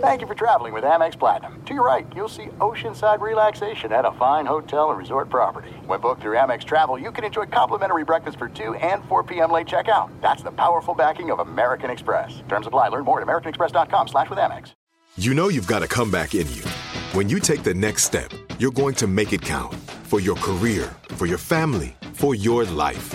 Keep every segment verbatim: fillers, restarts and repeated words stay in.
Thank you for traveling with Amex Platinum. To your right, you'll see Oceanside Relaxation at a fine hotel and resort property. When booked through Amex Travel, you can enjoy complimentary breakfast for two and four p.m. late checkout. That's the powerful backing of American Express. Terms apply. Learn more at americanexpress.com slash with Amex. You know you've got a comeback in you. When you take the next step, you're going to make it count. For your career, for your family, for your life.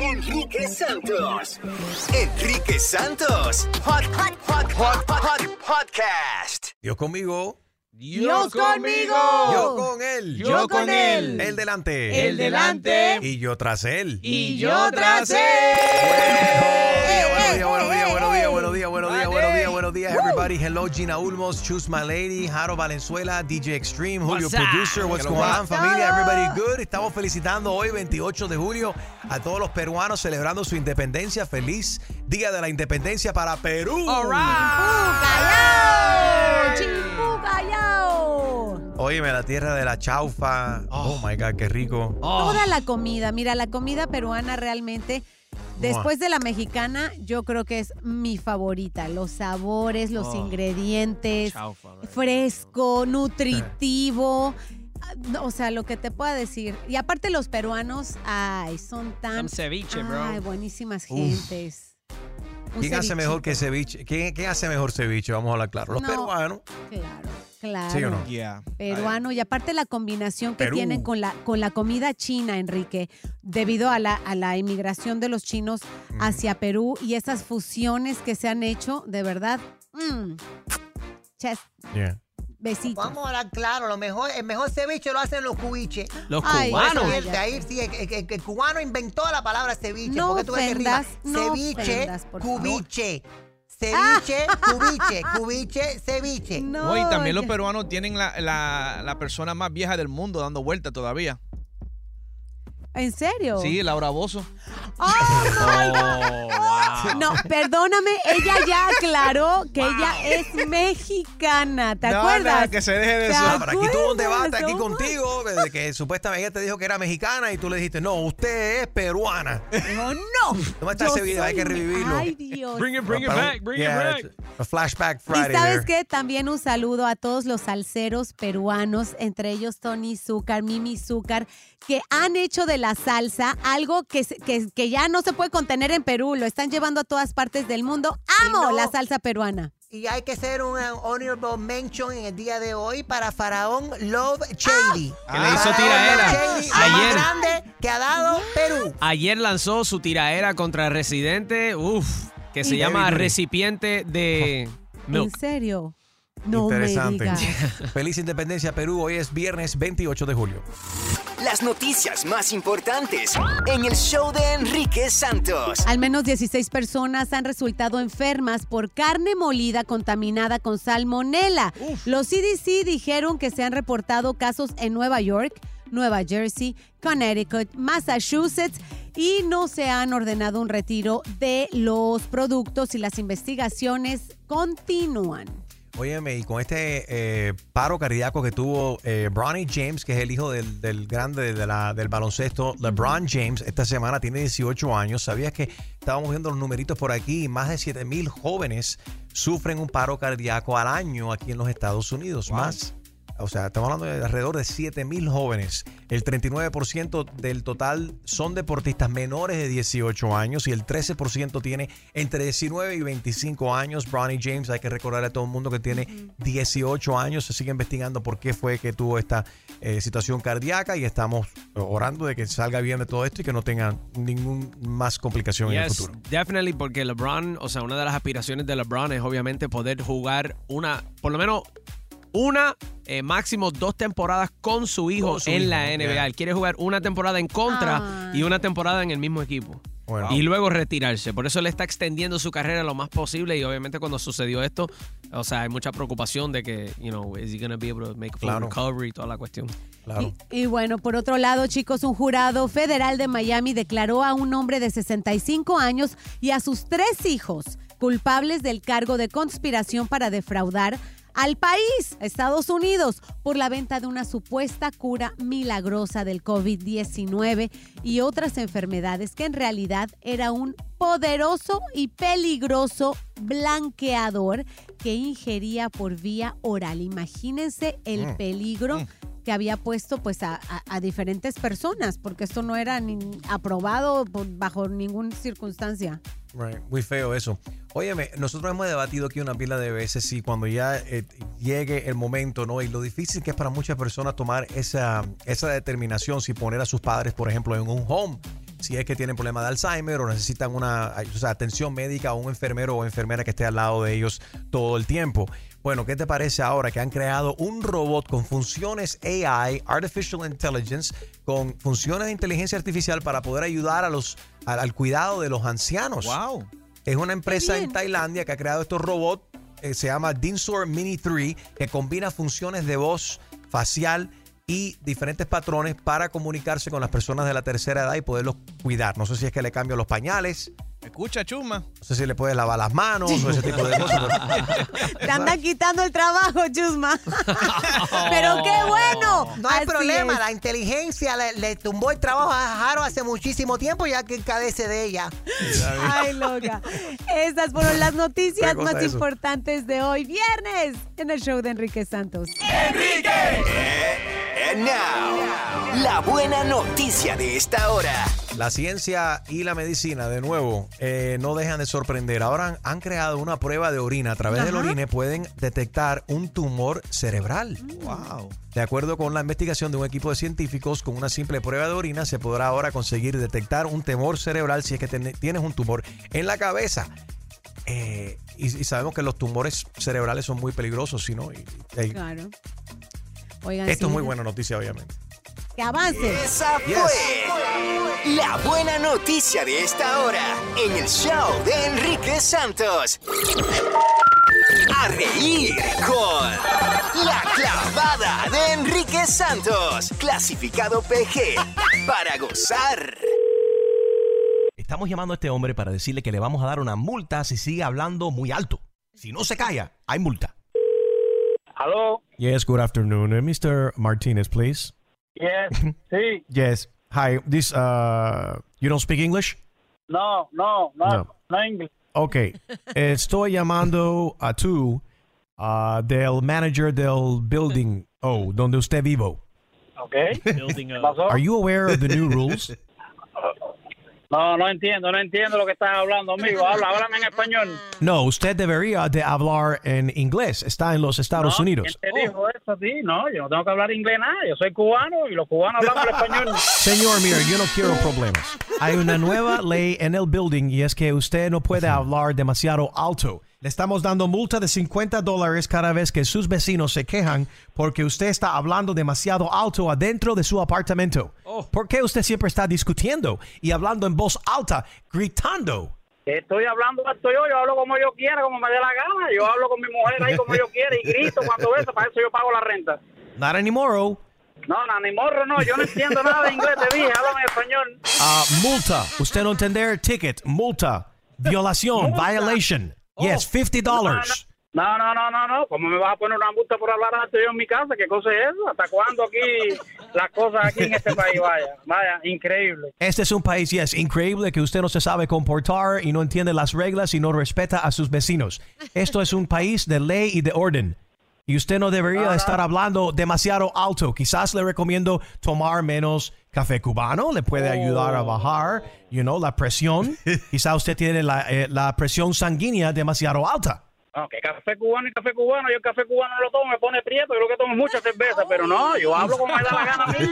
Enrique Santos. Enrique Santos. Hot, hot, hot, hot, hot, hot podcast. Dios conmigo. Dios, Dios conmigo. Yo con él. Yo, yo con él. Él delante. Él delante. Y yo tras él. Y yo tras él. Buenos días, buenos días, buenos días, buenos días, buenos días, buenos días, buenos días, everybody. Hello, Gina Ulmos, Chusma Lady, Jaro Valenzuela, D J Extreme, Julio what's Producer. What's going on, familia? Everybody good. Estamos felicitando hoy, veintiocho de julio, a todos los peruanos celebrando su independencia. Feliz Día de la Independencia para Perú. All right. Óyeme, la tierra de la chaufa. Oh, oh my God, qué rico. Oh. Toda la comida. Mira, la comida peruana realmente, después de la mexicana, yo creo que es mi favorita. Los sabores, los oh. ingredientes, chaufa, fresco, nutritivo. O sea, lo que te pueda decir. Y aparte los peruanos, ay, son tan... Some ceviche, bro. Ay, buenísimas Uf. gentes. Un ¿Quién ceviche. hace mejor que ceviche? ¿Quién, ¿Quién hace mejor ceviche? Vamos a hablar claro. Los no, peruanos. Claro, claro. ¿Sí o no? Yeah. Peruano. Y aparte la combinación que Perú. tienen con la, con la comida china, Enrique, debido a la, a la inmigración de los chinos mm. hacia Perú y esas fusiones que se han hecho, de verdad. Mm. Chef. Yeah. Besito. Vamos a hablar claro, lo mejor, el mejor ceviche lo hacen los cubiches. Los cubanos. Ay, de ahí, sí, el, el, el cubano inventó la palabra ceviche. No porque tú ofendas, ves no ceviche, ofendas, cubiche. Ceviche, ah. cubiche, cubiche, ceviche. No, y también los peruanos tienen la, la, la persona más vieja del mundo dando vuelta todavía. ¿En serio? Sí, Laura Bozzo. Oh, my God. Oh, wow. No, perdóname, ella ya aclaró que wow. ella es mexicana, ¿te no, acuerdas? No, que se deje de eso. Ah, pero aquí tuvo un debate aquí contigo, desde que supuestamente ella te dijo que era mexicana y tú le dijiste, no, usted es peruana. Dijo, no. No está ese video, hay que revivirlo. Ay, Dios. Bring it, bring it back, bring yeah, it back. A flashback Friday. Y sabes qué, también un saludo a todos los salseros peruanos, entre ellos Tony Zúcar, Mimi Zúcar, que han hecho de la salsa algo que, que, que ya no se puede contener en Perú. Lo están llevando a todas partes del mundo. ¡Amo no, la salsa peruana! Y hay que hacer un honorable mention en el día de hoy para Faraón Love Shady. Ah, que le hizo tiraera. Ayer. La más grande que ha dado Perú. Ayer lanzó su tiraera contra Residente, uf, que se llama Recipiente de Milk. ¿En serio? No me digas. Feliz Independencia, Perú. Hoy es viernes veintiocho de julio. las noticias más importantes en el show de Enrique Santos. Al menos dieciséis personas han resultado enfermas por carne molida contaminada con salmonela. Uf. Los C D C dijeron que se han reportado casos en Nueva York, Nueva Jersey, Connecticut, Massachusetts, y no se han ordenado un retiro de los productos y las investigaciones continúan. Óyeme, y con este eh, paro cardíaco que tuvo eh, Bronny James, que es el hijo del, del grande de la, del baloncesto, LeBron James, esta semana tiene dieciocho años. ¿Sabías que estábamos viendo los numeritos por aquí? Más de siete mil jóvenes sufren un paro cardíaco al año aquí en los Estados Unidos. Wow. Más, o sea, estamos hablando de alrededor de siete mil jóvenes. El treinta y nueve por ciento del total son deportistas menores de dieciocho años y el trece por ciento tiene entre diecinueve y veinticinco años. Bronny James, hay que recordar a todo el mundo que tiene dieciocho años. Se sigue investigando por qué fue que tuvo esta eh, situación cardíaca y estamos orando de que salga bien de todo esto y que no tenga ninguna más complicación yes, en el futuro. Definitely, porque LeBron, o sea, una de las aspiraciones de LeBron es obviamente poder jugar una, por lo menos una, eh, máximo dos temporadas con su hijo con su en hijo, la N B A. Yeah. Él quiere jugar una temporada en contra ah. y una temporada en el mismo equipo. Bueno. Y luego retirarse. Por eso le está extendiendo su carrera lo más posible. Y obviamente cuando sucedió esto, o sea, hay mucha preocupación de que, you know, is he gonna be able to make a full claro. recovery, toda la cuestión. Claro. Y, y bueno, por otro lado, chicos, un jurado federal de Miami declaró a un hombre de sesenta y cinco años y a sus tres hijos culpables del cargo de conspiración para defraudar al país, Estados Unidos, por la venta de una supuesta cura milagrosa del covid diecinueve y otras enfermedades que en realidad era un poderoso y peligroso blanqueador que ingería por vía oral. Imagínense el peligro que había puesto pues a, a, a diferentes personas, porque esto no era ni aprobado por, bajo ninguna circunstancia. Right. Muy feo eso. Óyeme, nosotros hemos debatido aquí una pila de veces y cuando ya eh, llegue el momento, ¿no? Y lo difícil que es para muchas personas tomar esa, esa determinación, si poner a sus padres, por ejemplo, en un home, si es que tienen problemas de Alzheimer o necesitan una o sea, atención médica o un enfermero o enfermera que esté al lado de ellos todo el tiempo. Bueno, ¿qué te parece ahora que han creado un robot con funciones A I, Artificial Intelligence, con funciones de inteligencia artificial para poder ayudar a los, al, al cuidado de los ancianos? ¡Wow! Es una empresa en Tailandia que ha creado estos robots, eh, se llama Dinsor Mini tres, que combina funciones de voz, facial y diferentes patrones para comunicarse con las personas de la tercera edad y poderlos cuidar. No sé si es que le cambio los pañales. Escucha, Chusma. No sé si le puedes lavar las manos o ese tipo de cosas. Te andan quitando el trabajo, Chusma. Pero qué bueno. No hay Así problema. Es. La inteligencia le, le tumbó el trabajo a Jaro hace muchísimo tiempo, ya que encadece de ella. Ay, loca. Estas fueron las noticias más eso? importantes de hoy, viernes, en el show de Enrique Santos. ¡Enrique! And now, la buena noticia de esta hora. La ciencia y la medicina, de nuevo, eh, no dejan de sorprender. Ahora han, han creado una prueba de orina. A través Ajá. del orine pueden detectar un tumor cerebral. Mm. Wow. De acuerdo con la investigación de un equipo de científicos, con una simple prueba de orina se podrá ahora conseguir detectar un tumor cerebral si es que ten, tienes un tumor en la cabeza. Eh, y, y sabemos que los tumores cerebrales son muy peligrosos, ¿sí, no? Y, y, claro. Oigan, esto sí, es muy buena noticia, obviamente. ¡Que avance! Esa fue yes. la buena noticia de esta hora en el show de Enrique Santos. A reír con la clavada de Enrique Santos, clasificado P G, para gozar. Estamos llamando a este hombre para decirle que le vamos a dar una multa si sigue hablando muy alto. Si no se calla, hay multa. Hello? Yes, good afternoon. Mister Martinez, please. Yes, sí. Yes. Hi, this, uh, you don't speak English? No, no, no, no, no English. Okay. Estoy llamando a tú uh, del manager del building O, donde usted vivo. Okay. Building O. Are you aware of the new rules? No, no entiendo, no entiendo lo que estás hablando, amigo. Habla, háblame en español. No, usted debería de hablar en inglés. Está en los Estados no, Unidos. ¿Quién te dijo oh. eso a ti? No, yo no tengo que hablar inglés nada. Yo soy cubano y los cubanos hablamos el español. Señor, mire, yo no quiero problemas. Hay una nueva ley en el building y es que usted no puede hablar demasiado alto. Le estamos dando multa de cincuenta dólares cada vez que sus vecinos se quejan porque usted está hablando demasiado alto adentro de su apartamento. Oh. ¿Por qué usted siempre está discutiendo y hablando en voz alta, gritando? Estoy hablando esto yo, yo hablo como yo quiera, como me dé la gana. Yo hablo con mi mujer ahí como yo quiera y grito cuando eso, para eso yo pago la renta. Not anymore. No, no, ni morro, no. Yo no entiendo nada de inglés, te dije, háblame español. Ah, uh, multa. Usted no entender, ticket, multa, violación, multa. Violation. Oh. Yes, fifty dollars. No, no, no, no, no. ¿Cómo me vas a poner una multa por hablar hasta yo en mi casa? ¿Qué cosa es eso? ¿Hasta cuándo aquí las cosas aquí en este país? Vaya, vaya, increíble. Este es un país, yes, increíble, que usted no se sabe comportar y no entiende las reglas y no respeta a sus vecinos. Esto es un país de ley y de orden. Y usted no debería uh-huh. estar hablando demasiado alto. Quizás le recomiendo tomar menos café cubano. Le puede ayudar a bajar, you know, la presión. Quizás usted tiene la, eh, la presión sanguínea demasiado alta. Ok, café cubano y café cubano. Yo el café cubano no lo tomo, me pone prieto. Yo lo que tomo es mucha cerveza, pero no, yo hablo como me da la gana a mí.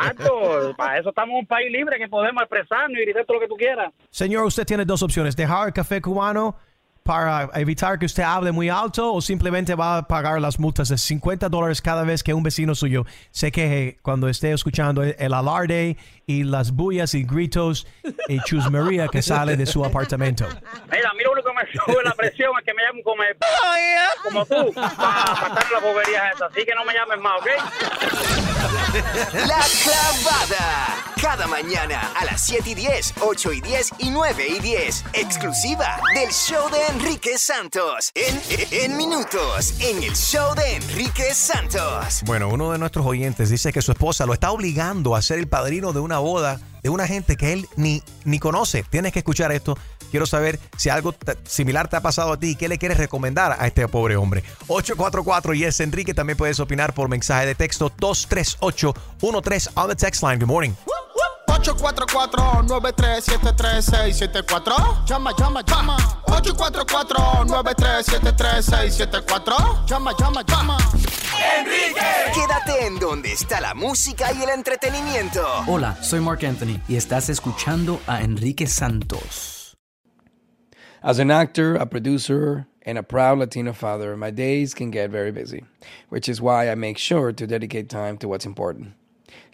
Alto, para eso estamos en un país libre que podemos expresarnos y gritar todo lo que tú quieras. Señor, usted tiene dos opciones. Dejar el café cubano para evitar que usted hable muy alto o simplemente va a pagar las multas de cincuenta dólares cada vez que un vecino suyo se queje cuando esté escuchando el alarde y las bullas y gritos y chusmería que sale de su apartamento. Mira, mira uno que me sube la presión es que me llamen como, como tú para matar las boberías esas, así que no me llamen más, ¿ok? La Clavada, cada mañana a las siete y diez, ocho y diez y nueve y diez, exclusiva del show de Enrique Santos, en, en minutos, en el show de Enrique Santos. Bueno, uno de nuestros oyentes dice que su esposa lo está obligando a ser el padrino de una boda de una gente que él ni, ni conoce. Tienes que escuchar esto. Quiero saber si algo t- similar te ha pasado a ti y qué le quieres recomendar a este pobre hombre. ocho cuatro cuatro, yes, Enrique. También puedes opinar por mensaje de texto dos tres ocho uno tres on the text line. Good morning. ocho cuatro cuatro nueve tres siete tres seis siete cuatro. Llama, llama, llama. ocho cuatro cuatro nueve tres siete tres seis siete cuatro. Llama, llama, llama. Enrique. Quédate en donde está la música y el entretenimiento. Hola, soy Mark Anthony y estás escuchando a Enrique Santos. As an actor, a producer, and a proud Latino father, my days can get very busy, which is why I make sure to dedicate time to what's important.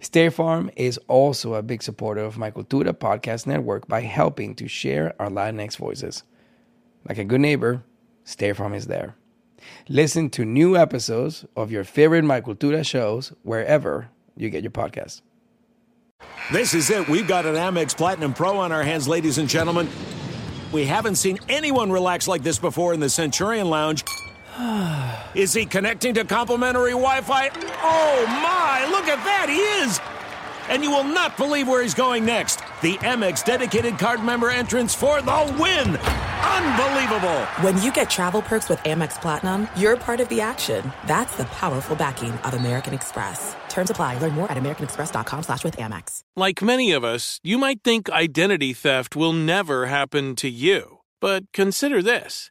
State Farm is also a big supporter of My Cultura Podcast Network by helping to share our Latinx voices. Like a good neighbor, State Farm is there. Listen to new episodes of your favorite My Cultura shows wherever you get your podcasts. This is it. We've got an Amex Platinum Pro on our hands, ladies and gentlemen. We haven't seen anyone relax like this before in the Centurion Lounge. Is he connecting to complimentary Wi-Fi? Oh, my, look at that, he is! And you will not believe where he's going next. The Amex dedicated card member entrance for the win! Unbelievable! When you get travel perks with Amex Platinum, you're part of the action. That's the powerful backing of American Express. Terms apply. Learn more at americanexpress.com slash with Amex. Like many of us, you might think identity theft will never happen to you. But consider this.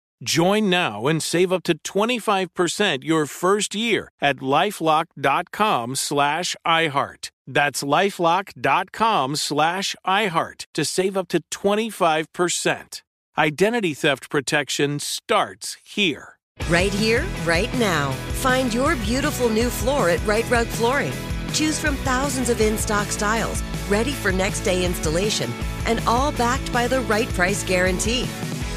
Join now and save up to twenty-five percent your first year at LifeLock dot com slash iHeart. That's LifeLock.com slash iHeart to save up to twenty-five percent. Identity theft protection starts here. Right here, right now. Find your beautiful new floor at Right Rug Flooring. Choose from thousands of in-stock styles, ready for next day installation, and all backed by the right price guarantee.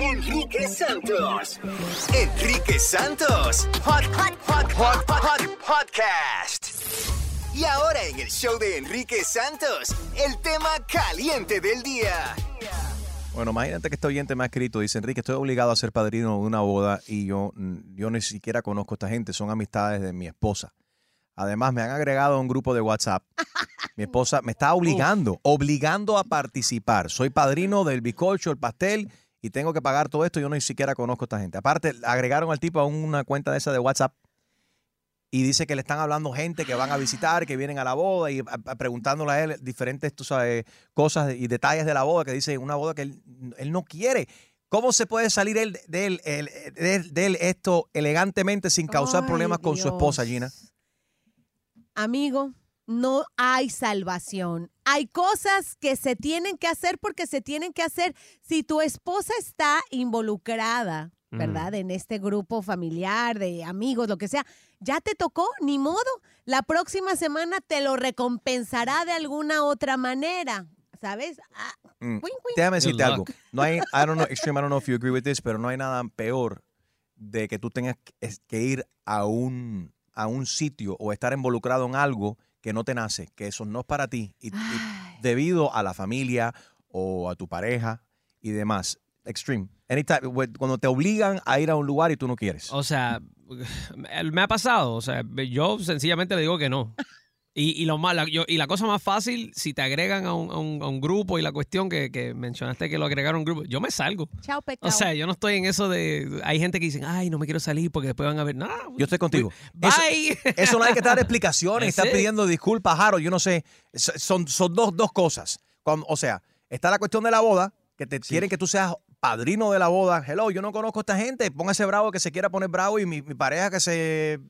Enrique Santos. Enrique Santos. Hot, hot, hot, hot, hot, hot podcast. Y ahora en el show de Enrique Santos, el tema caliente del día. Bueno, imagínate que este oyente me ha escrito, dice, Enrique, estoy obligado a ser padrino de una boda y yo, yo ni siquiera conozco a esta gente, son amistades de mi esposa. Además, me han agregado a un grupo de WhatsApp. Mi esposa me está obligando, obligando a participar. Soy padrino del bizcocho, el pastel y tengo que pagar todo esto, yo ni siquiera conozco a esta gente. Aparte, agregaron al tipo a una cuenta de esa de WhatsApp. Y dice que le están hablando gente que van a visitar, que vienen a la boda y a, a preguntándole a él diferentes, tú sabes, cosas y detalles de la boda, que dice una boda que él, él no quiere. ¿Cómo se puede salir él de, él, de, de él esto elegantemente sin causar Ay, problemas con Dios. Su esposa, Gina? Amigo, no hay salvación. Hay cosas que se tienen que hacer porque se tienen que hacer si tu esposa está involucrada, ¿verdad? En este grupo familiar, de amigos, lo que sea. Ya te tocó, ni modo. La próxima semana te lo recompensará de alguna otra manera, ¿sabes? Ah, mm. Win, win. Déjame decirte algo. No hay, I don't know, Extreme, I don't know if you agree with this, pero no hay nada peor de que tú tengas que ir a un, a un sitio o estar involucrado en algo que no te nace, que eso no es para ti. Y, y debido a la familia o a tu pareja y demás. Extreme. Anytime, cuando te obligan a ir a un lugar y tú no quieres. O sea, me ha pasado. O sea, yo sencillamente le digo que no. Y, y, lo más, la, yo, y la cosa más fácil, si te agregan a un, a un, a un grupo y la cuestión que, que mencionaste que lo agregaron a un grupo, yo me salgo. Chao, pecado. O sea, yo no estoy en eso de... Hay gente que dicen, ay, no me quiero salir porque después van a ver... No, yo estoy contigo. Bye. Eso, eso no hay que dar explicaciones. Estar pidiendo disculpas, Jaro, yo no sé. Son, son dos, dos cosas. Cuando, o sea, está la cuestión de la boda, que te sí. quieren que tú seas... Padrino de la boda, hello, yo no conozco a esta gente, póngase bravo que se quiera poner bravo y mi, mi pareja que se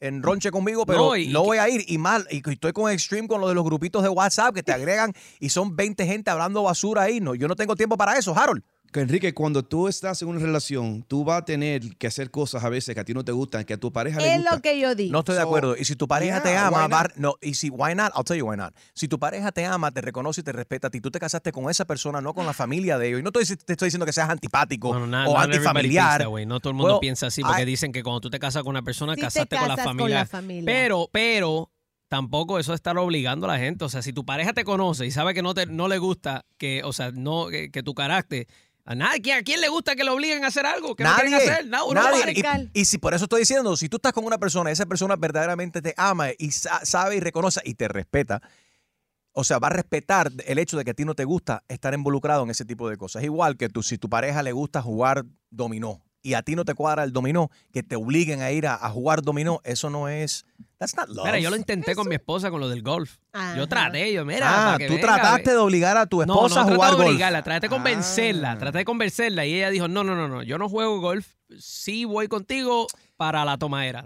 enronche conmigo, pero no, y, no voy a ir. Y mal, y estoy con Extreme con lo de los grupitos de WhatsApp que te agregan y son veinte gente hablando basura ahí. No, yo no tengo tiempo para eso, Harold. Que Enrique, cuando tú estás en una relación, tú vas a tener que hacer cosas a veces que a ti no te gustan, que a tu pareja le gusta. Es lo que yo digo. No estoy so, de acuerdo. Y si tu pareja yeah, te ama, va, no, y si, why not? I'll tell you why not. Si tu pareja te ama, te reconoce y te respeta a ti, tú te casaste con esa persona, no con la familia de ellos. Y no te, te estoy diciendo que seas antipático bueno, no, o no antifamiliar. That, no todo el mundo well, piensa así, porque I, dicen que cuando tú te casas con una persona, si casaste con la familia. Con la familia. Pero, pero... Tampoco eso de estar obligando a la gente. O sea, si tu pareja te conoce y sabe que no te no le gusta que, o sea, no, que, que tu carácter. A nadie, ¿a quién le gusta que le obliguen a hacer algo? Que nadie, no quieren hacer. No, nadie. Y, y si por eso estoy diciendo, si tú estás con una persona, esa persona verdaderamente te ama y sa- sabe y reconoce y te respeta. O sea, va a respetar el hecho de que a ti no te gusta estar involucrado en ese tipo de cosas. Igual que tú, si tu pareja le gusta jugar dominó y a ti no te cuadra el dominó, que te obliguen a ir a, a jugar dominó, eso no es... That's not love. Mira, yo lo intenté eso. Con mi esposa con lo del golf. Ajá. Yo traté, yo, mira... Ah, tú venga, trataste ve. De obligar a tu esposa no, no, a jugar golf. No, no traté de obligarla, traté de convencerla, ah. traté de convencerla y ella dijo, no, no, no, no, yo no juego golf, sí voy contigo para la tomadera.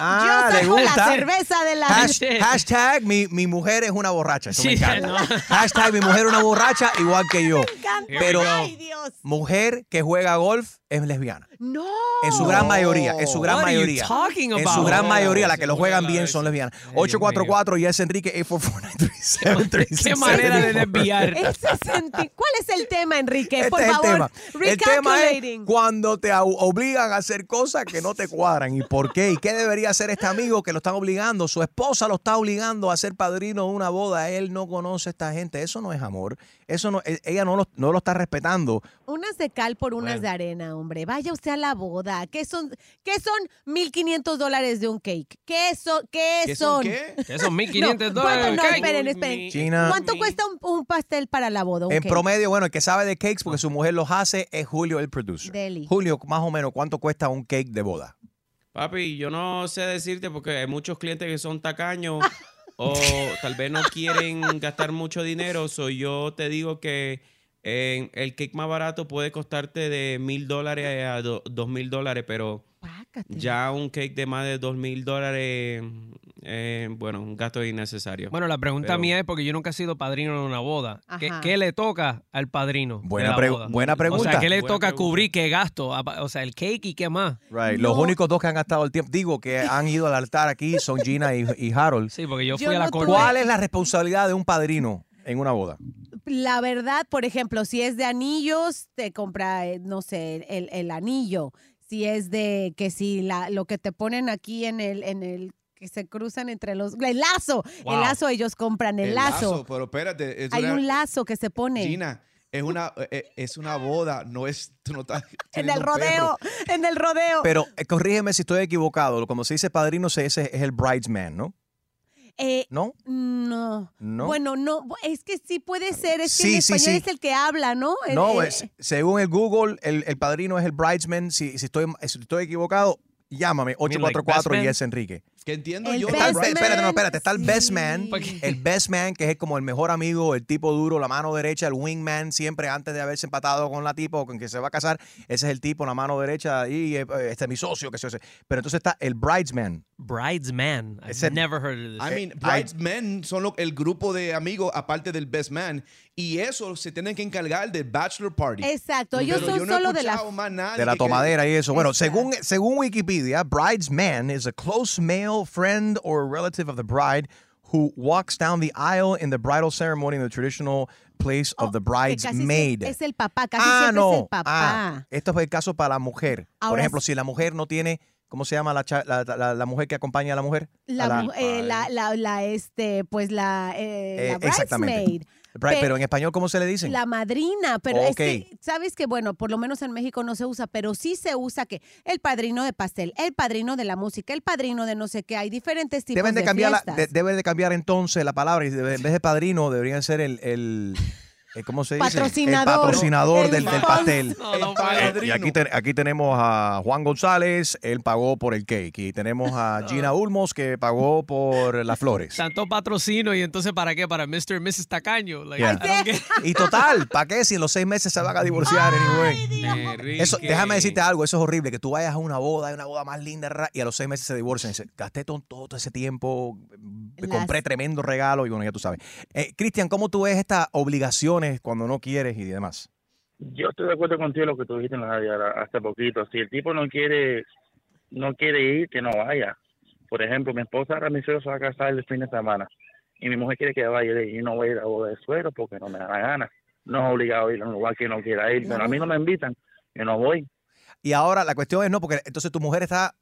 Ah, yo saco la cerveza de la... Has, hashtag, mi, mi mujer es una borracha, eso sí, me encanta. No. Hashtag, mi mujer es una borracha, igual que yo. Me encanta. Pero Ay, Dios. Mujer que juega golf es lesbiana. No. En su gran mayoría, en su gran What mayoría. En su gran mayoría, la que lo juegan también son lesbianas. ocho cuatro cuatro, yes, Enrique, eight four four nine three seven three six. Qué manera de desviar. ¿Cuál es el tema, Enrique? Por este favor, el tema es cuando te obligan a hacer cosas que no te cuadran. ¿Y por qué? ¿Y qué debería hacer este amigo que lo están obligando? Su esposa lo está obligando a ser padrino de una boda. Él no conoce a esta gente. Eso no es amor. Eso no, ella no lo, no lo está respetando. Unas de cal por unas bueno. de arena, hombre. Vaya usted a la boda. ¿Qué son, qué son mil quinientos dólares de un cake? ¿Qué, so, qué, ¿Qué son? son ¿Qué ¿Qué son mil quinientos dólares no, bueno, no, esperen, esperen. China. ¿Cuánto cuesta un, un pastel para la boda? En cake? promedio, bueno, el que sabe de cakes, porque su mujer los hace, es Julio, el producer. Deli. Julio, más o menos, ¿cuánto cuesta un cake de boda? Papi, yo no sé decirte porque hay muchos clientes que son tacaños o tal vez no quieren gastar mucho dinero. So yo te digo que eh, el cake más barato puede costarte de mil dólares a do, dos mil dólares, pero Pácate. ya un cake de más de dos mil dólares, eh, bueno, un gasto innecesario. Bueno, la pregunta pero... mía es porque yo nunca he sido padrino de una boda. ¿Qué, ¿Qué le toca al padrino? Buena, pre boda? buena pregunta. O sea, ¿qué le buena toca pregunta. cubrir? ¿Qué gasto? O sea, el cake y qué más. Right. No. Los únicos dos que han gastado el tiempo, digo, que han ido al altar aquí son Gina y, y Harold. Sí, porque yo fui yo a la no corte. ¿Cuál es la responsabilidad de un padrino en una boda? La verdad, por ejemplo, si es de anillos, te compra, no sé, el, el anillo. Si es de que si la, lo que te ponen aquí en el, en el que se cruzan entre los... El lazo. Wow. El lazo, ellos compran el, el lazo. lazo. Pero espérate. Es Hay una, un lazo que se pone. Gina, es una, es una boda, no es... No está, en el rodeo, perro. en el rodeo. Pero eh, corrígeme si estoy equivocado. Como se dice padrino, ese es el bridesman, ¿no? Eh, ¿No? ¿No? No. Bueno, no. Es que sí puede ser. Es sí, que el sí, español sí. es el que habla, ¿no? No, eh, es, según el Google, el, el padrino es el bridesman. Si, si, estoy, si estoy equivocado, llámame. ocho cuatro cuatro, yes, Enrique. Que entiendo el yo. Está el, espérate, no, espérate. Está el sí. best man. El best man, que es como el mejor amigo, el tipo duro, la mano derecha, el wingman, siempre antes de haberse empatado con la tipo o con que se va a casar. Ese es el tipo, la mano derecha, y este es mi socio, que se hace. Pero entonces está el bridesman. Bridesman. I've Except, never heard of this. I mean, bridesmen son lo, el grupo de amigos aparte del best man, y eso se tienen que encargar del bachelor party. Exacto, ellos son yo no solo de la de la tomadera que... y eso. Bueno, Exacto. según según Wikipedia, bridesman is a close male friend or relative of the bride who walks down the aisle in the bridal ceremony in the traditional place oh, of the bridesmaid. Es el papá, casi ah, siempre no. es el papá. Ah, esto es el caso para la mujer. Ahora, por ejemplo, si la mujer no tiene ¿Cómo se llama la, cha, la, la, la mujer que acompaña a la mujer? La, la, eh, la, la, la este, pues la, eh, eh, la bridesmaid. Pero, pero en español, ¿cómo se le dice? La madrina. Pero okay. este, sabes que, bueno, por lo menos en México no se usa, pero sí se usa que el padrino de pastel, el padrino de la música, el padrino de no sé qué, hay diferentes tipos deben de, de cambiar fiestas. La, de, deben de cambiar entonces la palabra y debe, en vez de padrino deberían ser el... el ¿Cómo se dice? Patrocinador. El patrocinador el del, del pastel. No, no, el y aquí, te, aquí tenemos a Juan González, él pagó por el cake. Y tenemos a Gina Ulmos, que pagó por las flores. Tanto patrocino, ¿y entonces para qué? Para mister y missus Tacaño. Like, yeah. Y total, ¿para qué? Si en los seis meses se van a divorciar. Ay, anyway. eso, déjame decirte algo, eso es horrible, que tú vayas a una boda, una boda más linda, y a los seis meses se divorcian. Gasté todo, todo ese tiempo, las... compré tremendo regalo, y bueno, ya tú sabes. Eh, Cristian, ¿cómo tú ves estas obligaciones cuando no quieres y demás? Yo estoy de acuerdo contigo en lo que tú dijiste en la radio hace poquito. Si el tipo no quiere no quiere ir, que no vaya. Por ejemplo, mi esposa ahora mi suegro se va a casar el fin de semana y mi mujer quiere que vaya y yo no voy a ir a boda de suegro porque no me da la gana. No es obligado a ir a un lugar que no quiera ir. Pero a mí no me invitan, yo no voy. Y ahora la cuestión es no, porque entonces tu mujer está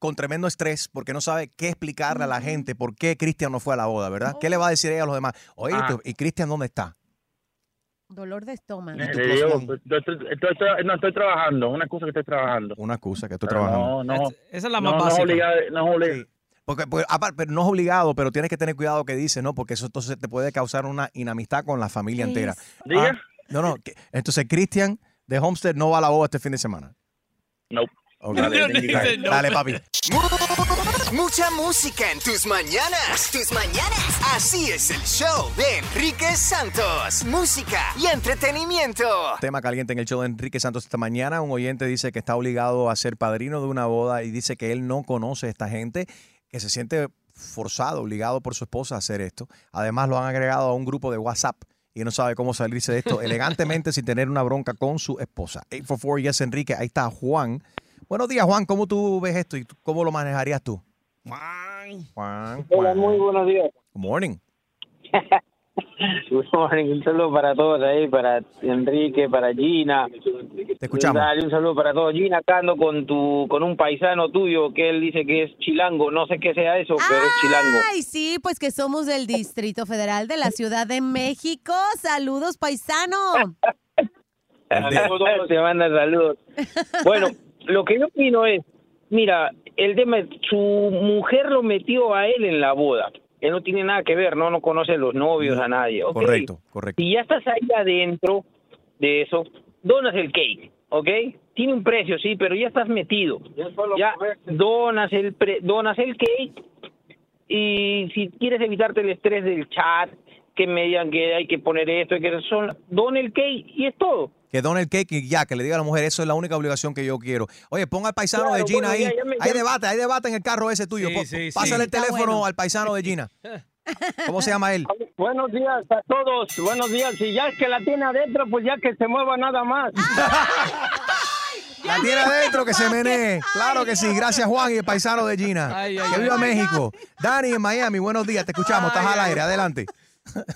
con tremendo estrés porque no sabe qué explicarle a la gente por qué Cristian no fue a la boda, ¿verdad? ¿Qué le va a decir ella a los demás? Oye, ah. ¿y Cristian dónde está? Dolor de estómago. Digo, estoy, estoy, estoy, no, estoy trabajando. Una excusa que estoy trabajando. Una excusa que estoy pero trabajando. No, no. Es, esa es la más no, básica. No es obligado. No es obligado. Sí. Porque, porque, aparte, no es obligado, pero tienes que tener cuidado que dices, ¿no? Porque eso entonces te puede causar una inamistad con la familia ¿Qué entera. ¿Diga? Ah, no, no. Que, entonces, Cristian de Homestead no va a la boda este fin de semana. No. Nope. Okay. Dale, dale, no. dale, papi. Mucha música en tus mañanas, tus mañanas. Así es el show de Enrique Santos. Música y entretenimiento. Tema caliente en el show de Enrique Santos esta mañana. Un oyente dice que está obligado a ser padrino de una boda y dice que él no conoce a esta gente, que se siente forzado, obligado por su esposa a hacer esto. Además, lo han agregado a un grupo de WhatsApp y no sabe cómo salirse de esto elegantemente sin tener una bronca con su esposa. eight four four, yes, Enrique. Ahí está Juan. Buenos días, Juan. ¿Cómo tú ves esto y cómo lo manejarías tú? Man, Hola, bueno, muy buenos días. Good morning. Good morning. Un saludo para todos ahí, para Enrique, para Gina. Te escuchamos. Dale un saludo para todos. Gina, acá ando con, tu, con un paisano tuyo que él dice que es chilango. No sé qué sea eso, ah, pero es chilango. Ay, sí, pues que somos del Distrito Federal de la Ciudad de México. Saludos, paisano. Saludos, te manda saludos. Bueno, lo que yo opino es, mira, el tema es, su mujer lo metió a él en la boda. Él no tiene nada que ver, no, no conoce a los novios, a nadie. Okay. Correcto, correcto. Si ya estás ahí adentro de eso, donas el cake, ¿ok? Tiene un precio, sí, pero ya estás metido. Ya donas el, pre- donas el cake y si quieres evitarte el estrés del chat, que me digan que hay que poner esto, hay que son, don el cake y es todo. Que don el cake y ya, que le diga a la mujer, eso es la única obligación que yo quiero. Oye, ponga al paisano claro, de Gina bueno, ahí. Ya, ya me, hay ya... debate, hay debate en el carro ese tuyo. Sí, P- sí, pásale sí. el teléfono bueno. al paisano de Gina. ¿Cómo se llama él? Buenos días a todos, buenos días. Si ya es que la tiene adentro, pues ya que se mueva nada más. La tiene adentro, que se menee. Claro que sí. Gracias, Juan y el paisano de Gina. Ay, ay, que viva ay, México. Ay, Dani en Miami, buenos días, te escuchamos. Ay, estás al aire, adelante.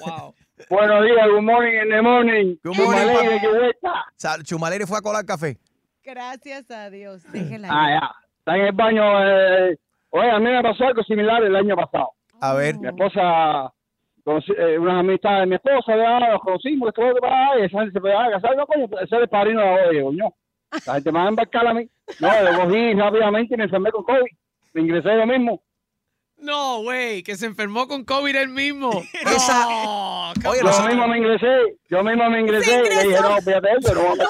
Wow. Buenos días, good morning in the morning. Good morning, Chuma Lady, Chuma. Chuma Lady fue a colar café. Gracias a Dios. Déjela ah, ya. Está en el baño. Eh, oye, a mí me pasó algo similar el año pasado. A oh. ver. Mi esposa, eh, unas amistades de mi esposa, ya, los conocimos, esto es para esa gente se puede casar. No, coño, ese es el padrino de la boda, coño. La gente me va a embarcar a mí. No, lo cogí rápidamente y me enfermé con COVID. Me ingresé yo mismo. No, güey, que se enfermó con COVID él mismo. Esa... Oh, Oye, yo nosotros... mismo me ingresé, yo mismo me ingresé. Le dije, no, fíjate eso, no, no.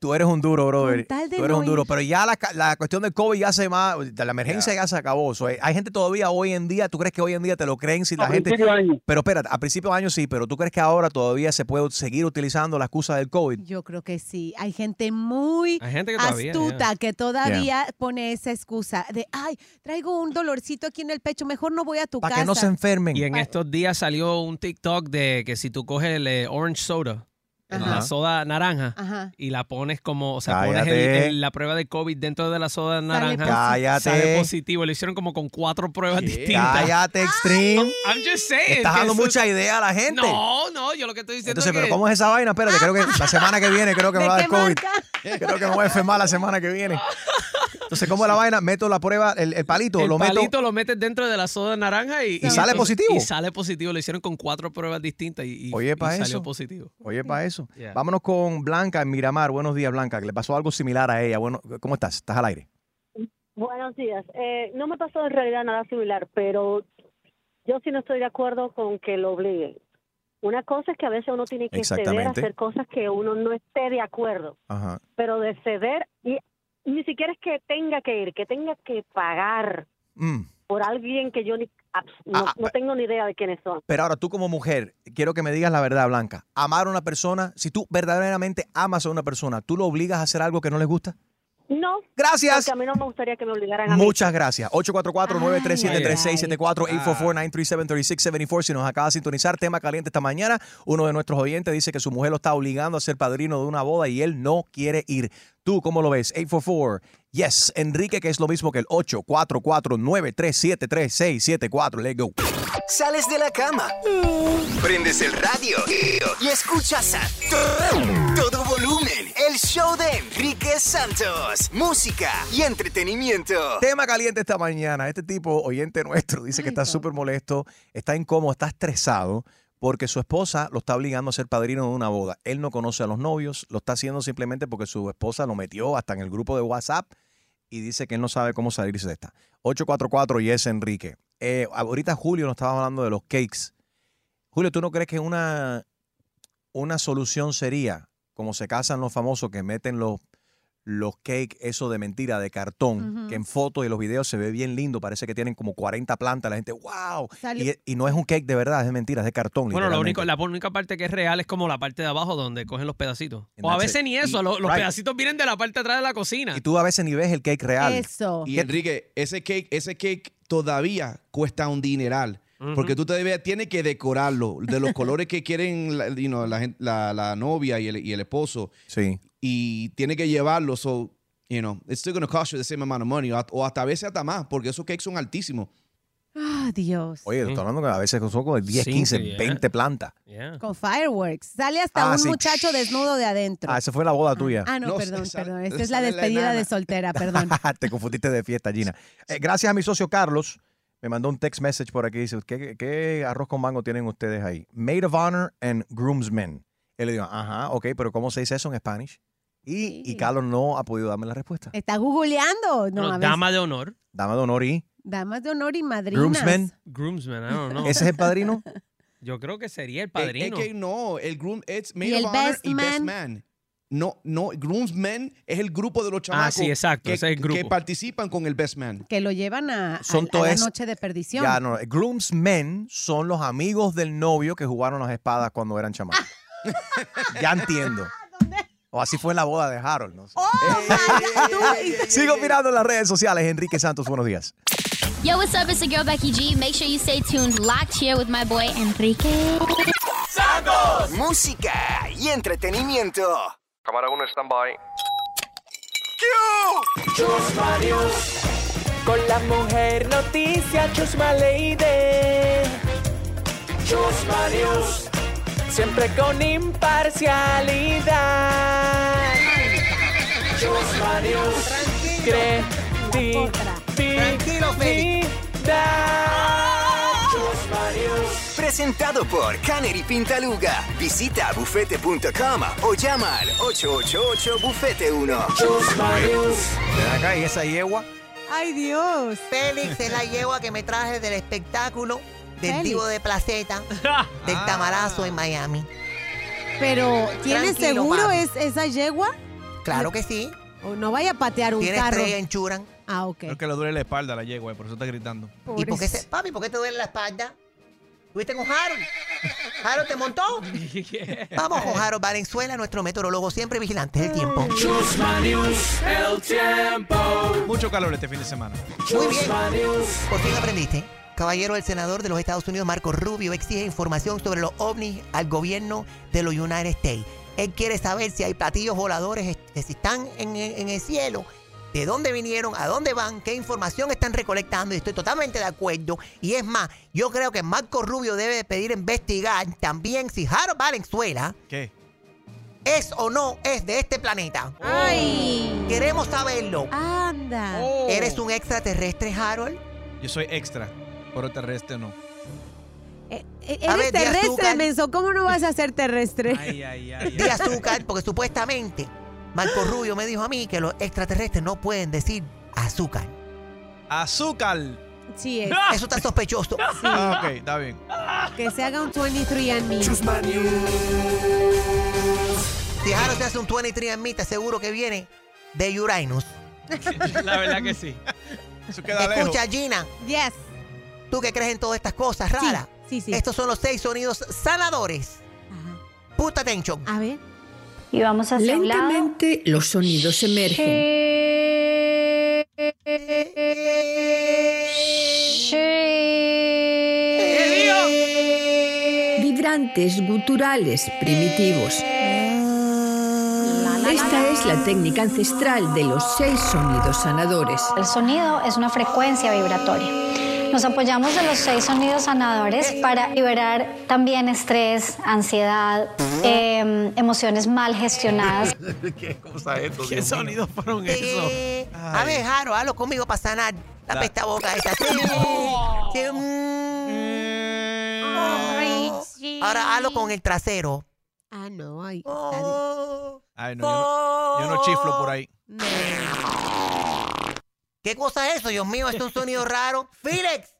Tú eres un duro, brother. Tú eres no un duro, ir. Pero ya la, la cuestión del COVID ya se más, la emergencia yeah. ya se acabó. So, hay gente todavía hoy en día, ¿tú crees que hoy en día te lo creen si a la gente? De año. Pero espérate, a principios de año sí, pero ¿tú crees que ahora todavía se puede seguir utilizando la excusa del COVID? Yo creo que sí. Hay gente muy hay gente que todavía, astuta yeah. que todavía yeah. pone esa excusa de, ay, traigo un dolorcito aquí en el pecho. Mejor no voy a tu pa casa. Para que no se enfermen. Y en pa- estos días salió un TikTok de que si tú coges el eh, orange soda, ajá. la soda naranja, ajá. y la pones como, o sea, Cállate. pones el, el, la prueba de COVID dentro de la soda naranja. Cállate. Sale positivo. Lo hicieron como con cuatro pruebas yeah. distintas. Cállate, Extreme. I'm, I'm just saying. Estás dando eso... mucha idea a la gente. No, no, yo lo que estoy diciendo Entonces, es que... pero ¿cómo es esa vaina? Espérate, creo que la semana que viene creo que me va a dar COVID. Creo que me voy a enfermar la semana que viene. Entonces, ¿cómo es la vaina? Meto la prueba, el, el palito. El lo palito meto, lo metes dentro de la soda naranja y... ¿Y, y sale positivo? Y sale positivo. Lo hicieron con cuatro pruebas distintas y, y, Oye, y salió eso. positivo. Oye, para eso. Yeah. Vámonos con Blanca en Miramar. Buenos días, Blanca. Que le pasó algo similar a ella. Bueno, ¿cómo estás? ¿Estás al aire? Buenos días. Eh, no me pasó en realidad nada similar, pero yo sí no estoy de acuerdo con que lo obliguen. Una cosa es que a veces uno tiene que ceder a hacer cosas que uno no esté de acuerdo. Ajá. Pero de ceder... y ni siquiera es que tenga que ir, que tenga que pagar mm. por alguien que yo ni, no, ah, no tengo ni idea de quiénes son. Pero ahora tú como mujer, quiero que me digas la verdad, Blanca. Amar a una persona, si tú verdaderamente amas a una persona, ¿tú lo obligas a hacer algo que no les gusta? No. Gracias. Porque a mí no me gustaría que me obligaran a mí. Muchas gracias. ocho cuatro cuatro, nueve tres siete, tres seis siete cuatro, eight four four, nine three seven, three six seven four. Si nos acaba de sintonizar, tema caliente esta mañana. Uno de nuestros oyentes dice que su mujer lo está obligando a ser padrino de una boda y él no quiere ir. ¿Tú cómo lo ves? eight four four, yes. Enrique, que es lo mismo que el ocho cuatro cuatro, nueve tres siete, tres seis siete cuatro. Let's go. Sales de la cama. Mm. Prendes el radio. Y escuchas a todo, todo volumen. El show de Enrique Santos. Música y entretenimiento. Tema caliente esta mañana. Este tipo, oyente nuestro, dice que está súper molesto, está incómodo, está estresado. Porque su esposa lo está obligando a ser padrino de una boda. Él no conoce a los novios, lo está haciendo simplemente porque su esposa lo metió hasta en el grupo de WhatsApp y dice que él no sabe cómo salirse de esta. ocho cuatro cuatro y es Enrique. Eh, ahorita Julio nos estaba hablando de los cakes. Julio, ¿tú no crees que una, una solución sería, como se casan los famosos que meten los, los cakes, eso de mentira, de cartón, uh-huh. que en fotos y los videos se ve bien lindo, parece que tienen como cuarenta plantas, la gente, wow, y, y no es un cake de verdad, es de mentira, es de cartón. Bueno, lo único, la única parte que es real es como la parte de abajo donde cogen los pedacitos. And o a veces it. ni eso, y, los, los right. pedacitos vienen de la parte de atrás de la cocina. Y tú a veces ni ves el cake real. Eso. Y Enrique, ese cake, ese cake todavía cuesta un dineral. Porque tú te tienes que decorarlo de los colores que quieren la, you know, la, la, la novia y el, y el esposo. Sí. Y tiene que llevarlo. So, you know, it's still going to cost you the same amount of money. O hasta a veces hasta más, porque esos cakes son altísimos. Ah, Dios. Oye, estoy hablando que a veces con de diez, sí, quince, yeah. veinte plantas. Yeah. Con fireworks. Sale hasta ah, un sí. muchacho desnudo de adentro. Ah, esa fue la boda tuya. Ah, ah no, no, perdón, sale, perdón. Esta es la despedida la de soltera, perdón. Te confundiste de fiesta, Gina. Eh, gracias a mi socio Carlos. Me mandó un text message por aquí. Dice, ¿qué, qué arroz con mango tienen ustedes ahí? Maid of Honor and Groomsmen. Él le dijo, ajá, ok, pero ¿cómo se dice eso en Spanish? Y, sí. y Carlos no ha podido darme la respuesta. Está googleando. No, bueno, dama de honor. Dama de honor y... Damas de honor y madrinas. Groomsmen. Groomsmen, I don't know. ¿Ese es el padrino? Yo creo que sería el padrino. Es que no, el groom es maid of honor y best man. No, no, groomsmen es el grupo de los chamacos ah, sí, exacto, que, ese es el grupo. Que participan con el best man. Que lo llevan a, son a, a la noche de perdición. Ya, no, groomsmen son los amigos del novio que jugaron las espadas cuando eran chamacos. Ya entiendo. O así fue en la boda de Harold. No sé. Oh, Sigo mirando en las redes sociales. Enrique Santos, buenos días. Yo, what's up? It's the girl Becky G. Make sure you stay tuned. Locked here with my boy Enrique Santos. Música y entretenimiento. Cámara uno, stand-by. ¡Q! Chusma News. Con la mujer noticia, Chusma Lady. Chusma News. Siempre con imparcialidad. Chusma News. Tranquilo. Tranquilo, Félix. Presentado por Canary Pintaluga. Visita bufete punto com o llama al ocho ocho ocho bufete uno. ¿De acá y esa yegua? ¡Ay, Dios! Félix es la yegua que me traje del espectáculo del Félix. Divo de Placeta del ah. Tamarazo en Miami. Pero, ¿tienes Tranquilo, seguro papi. es esa yegua? Claro que sí. O no vaya a patear un carro. Tiene estrella en Churan. Ah, ok. Creo que le duele la espalda a la yegua, por eso está gritando. Pobre. ¿Y por qué se, papi, por qué te duele la espalda? ¿Tuviste con Harold? ¿Harold te montó? Yeah. Vamos con Harold Valenzuela, nuestro meteorólogo siempre vigilante del tiempo. Chusma News, el tiempo. Mucho calor este fin de semana. Muy bien. ¿Por qué aprendiste? Caballero, el senador de los Estados Unidos, Marco Rubio, exige información sobre los ovnis al gobierno de los United States. Él quiere saber si hay platillos voladores que están en, en el cielo. ¿De dónde vinieron? ¿A dónde van? ¿Qué información están recolectando? Y estoy totalmente de acuerdo. Y es más, yo creo que Marco Rubio debe pedir investigar también si Harold Valenzuela ¿Qué? es o no es de este planeta. ¡Ay! Queremos saberlo. ¡Anda! Oh. ¿Eres un extraterrestre, Harold? Yo soy extra, pero terrestre no. Eh, eh, eres ver, terrestre, menso. ¿Cómo no vas a ser terrestre? Ay, ay, ay, ay. De azúcar, porque supuestamente... Marco Rubio me dijo a mí que los extraterrestres no pueden decir azúcar. ¿Azúcar? Sí, es. Eso está sospechoso. Sí. Ah, ok, está bien. Que se haga un veintitrés and me. Chusma News. Si Harold se hace un veintitrés and me, te aseguro que viene de Uranus. La verdad que sí. Eso queda lejos. Escucha, Gina. Yes. Tú que crees en todas estas cosas raras. Sí, sí, sí. Estos son los seis sonidos sanadores. Ajá. Puta tensión. A ver. Y vamos hacia Lentamente los sonidos emergen. Vibrantes guturales primitivos. Esta es la técnica ancestral de los seis sonidos sanadores. El sonido es una frecuencia vibratoria. Nos apoyamos de los seis sonidos sanadores para liberar también estrés, ansiedad, eh, emociones mal gestionadas. ¿Qué cosa es esto? ¿Qué sonidos fueron esos? Eh, a ver, Jaro, hazlo conmigo para sanar la pesta boca esta. Sí, oh. Sí, mm. oh. Ahora hazlo con el trasero. Ah, no. Ay, oh. ay no, yo no, yo no chiflo por ahí. No. ¿Qué cosa es eso? Dios mío, esto es un sonido raro. ¡Félix!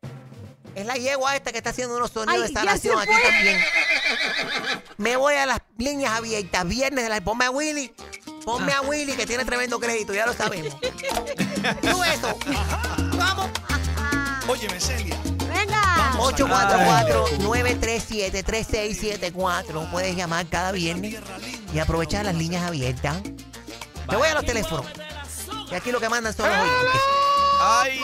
Es la yegua esta que está haciendo unos sonidos Ay, de sanación aquí también. Me voy a las líneas abiertas. Viernes de la... Ponme a Willy. Ponme a Willy, que tiene tremendo crédito. Ya lo sabemos. Tú eso. Vamos. Óyeme, Celia. Venga. ocho cuatro cuatro, nueve tres siete, tres seis siete cuatro. Puedes llamar cada viernes y aprovechar las líneas abiertas. Me voy a los teléfonos. Y aquí lo que mandan son los oyentes. ¡Ay!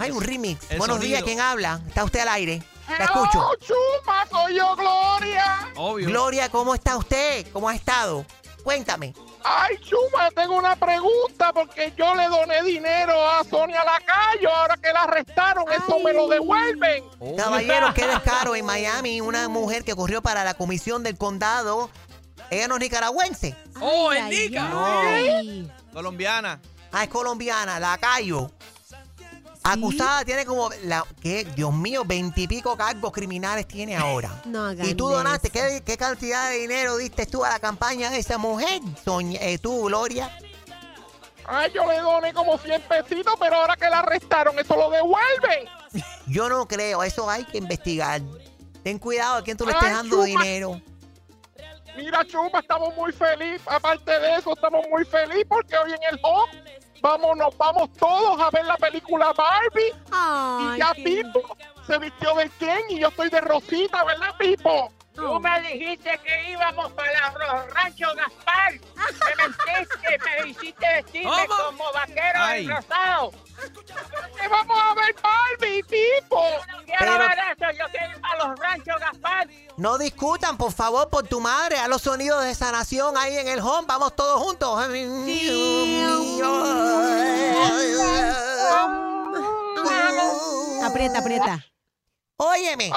Hay un remix. El Buenos sonido. días, ¿quién habla? ¿Está usted al aire? La escucho. ¡Oh, Chuma! Soy yo, Gloria. Obvio. Gloria, ¿cómo está usted? ¿Cómo ha estado? Cuéntame. Ay, Chuma, tengo una pregunta porque yo le doné dinero a Sonia Lacayo, ahora que la arrestaron, ay, eso me lo devuelven. Oh. Caballero, qué descaro. En Miami, una mujer que corrió para la comisión del condado, ella no es nicaragüense. Oh, es nica. No. Colombiana. Ah, es colombiana, Lacayo. Acusada, ¿sí? Tiene como, la, ¿qué? Dios mío, veintipico cargos criminales tiene ahora. No, y tú donaste, ¿qué, ¿qué cantidad de dinero diste tú a la campaña de esa mujer, Soña, eh, tú, Gloria? Ay, yo le doné como cien pesitos, pero ahora que la arrestaron, eso lo devuelven. Yo no creo, eso hay que investigar. Ten cuidado a quién tú le estés dando dinero. Mira, Chuma, estamos muy felices. Aparte de eso, estamos muy felices porque hoy en el home vámonos, vamos todos a ver la película Barbie. Ay, y ya Pipo se vistió de Ken y yo estoy de Rosita, ¿verdad, Pipo? Tú me dijiste que íbamos para los ranchos Gaspar. Me mentiste, me hiciste vestirme como vaquero enrosado. Te vamos a ver Barbie, Pipo. Quiero ver eso, yo quiero ir para los ranchos Gaspar. No discutan, por favor, por tu madre. A los sonidos de sanación ahí en el home. Vamos todos juntos. Sí. Aprieta, aprieta. Óyeme.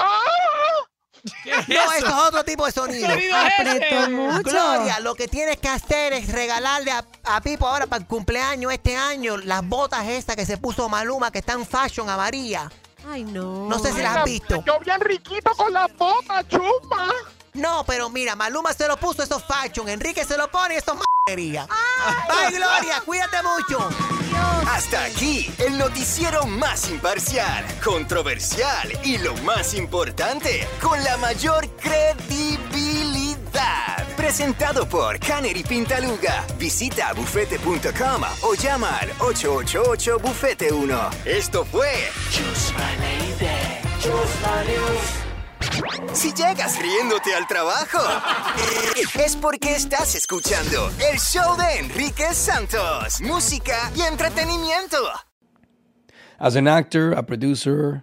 ¿Qué es no, eso? Esto es otro tipo de sonido. Apretó mucho. Gloria, lo que tienes que hacer es regalarle a, a Pipo ahora para el cumpleaños este año las botas estas que se puso Maluma, que están fashion amarilla. Ay, no. No sé si las has visto. Yo bien riquito con las botas, Chuma. No, pero mira, Maluma se lo puso, esos fashion. Enrique se lo pone y esos m***erías. Ay, ay, Gloria, cuídate mucho. Dios. Hasta aquí el noticiero más imparcial, controversial y lo más importante, con la mayor credibilidad. Presentado por Canary Pintaluga. Visita bufete punto com o llama al ocho ocho ocho bufete uno. Esto fue Chusma Lady, Chusma News. Si llegas riéndote al trabajo, es porque estás escuchando el show de Enrique Santos. Música y entretenimiento. As an actor, a producer,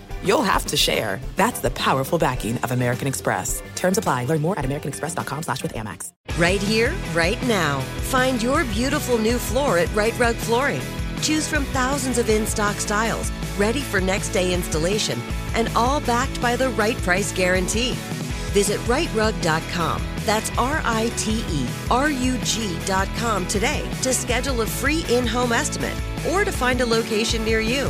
you'll have to share. That's the powerful backing of American Express. Terms apply. Learn more at american express dot com slash with Amex. Right here, right now. Find your beautiful new floor at Right Rug Flooring. Choose from thousands of in-stock styles, ready for next day installation, and all backed by the right price guarantee. Visit right rug dot com. That's R I T E R U G dot com today to schedule a free in-home estimate or to find a location near you.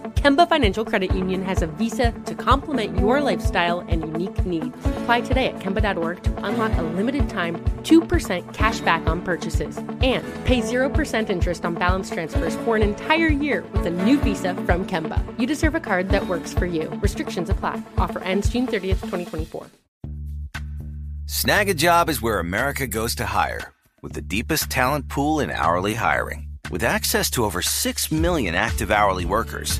Kemba Financial Credit Union has a visa to complement your lifestyle and unique needs. Apply today at Kemba dot org to unlock a limited time two percent cashback on purchases and pay zero percent interest on balance transfers for an entire year with a new visa from Kemba. You deserve a card that works for you. Restrictions apply. Offer ends June thirtieth, twenty twenty-four. Snag a Job is where America goes to hire, with the deepest talent pool in hourly hiring. With access to over six million active hourly workers,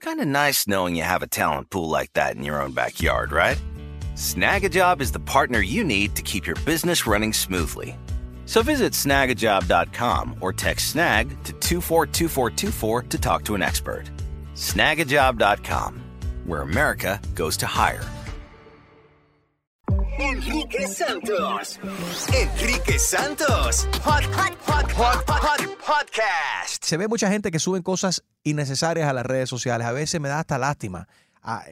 Kind of nice knowing you have a talent pool like that in your own backyard, right? Snag a Job is the partner you need to keep your business running smoothly. So visit snag a job dot com or text Snag to two four two four two four to talk to an expert. snag a job dot com, where America goes to hire. Enrique Santos. Enrique Santos. Hot, hot, hot, hot, hot, hot podcast. Se ve mucha gente que suben cosas innecesarias a las redes sociales. A veces me da hasta lástima. A,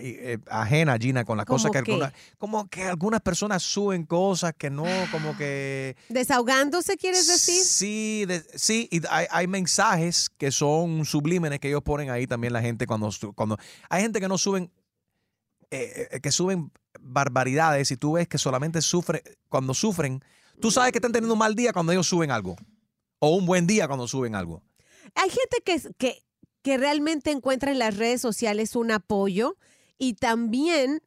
ajena, Gina, con las cosas que algunas, como que algunas personas suben cosas que no, como que... ¿Desahogándose quieres decir? Sí, de, sí y hay, hay mensajes que son sublímenes que ellos ponen ahí también la gente cuando... cuando hay gente que no suben, eh, que suben barbaridades y tú ves que solamente sufren, cuando sufren, tú sabes que están teniendo un mal día cuando ellos suben algo, o un buen día cuando suben algo. Hay gente que... que... que realmente encuentra en las redes sociales un apoyo y también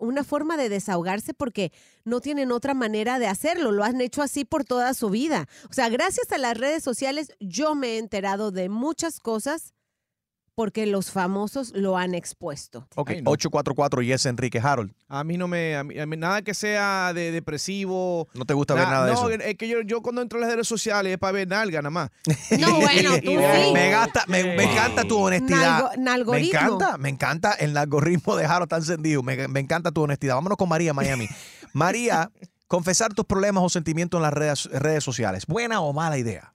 una forma de desahogarse porque no tienen otra manera de hacerlo. Lo han hecho así por toda su vida. O sea, gracias a las redes sociales yo me he enterado de muchas cosas porque los famosos lo han expuesto. Ok, no. ocho cuatro cuatro y es Enrique Harold. A mí no me... A mí, a mí, nada que sea de depresivo. No te gusta na, ver nada no, de eso. No, es que yo, yo cuando entro a las redes sociales es para ver nalga nada más. No, bueno, tú sí. Me, gasta, me, me encanta tu honestidad. Nalgo, me encanta, me encanta el algoritmo de Harold, está encendido. Me, me encanta tu honestidad. Vámonos con María, Miami. María, confesar tus problemas o sentimientos en las redes, redes sociales. ¿Buena o mala idea?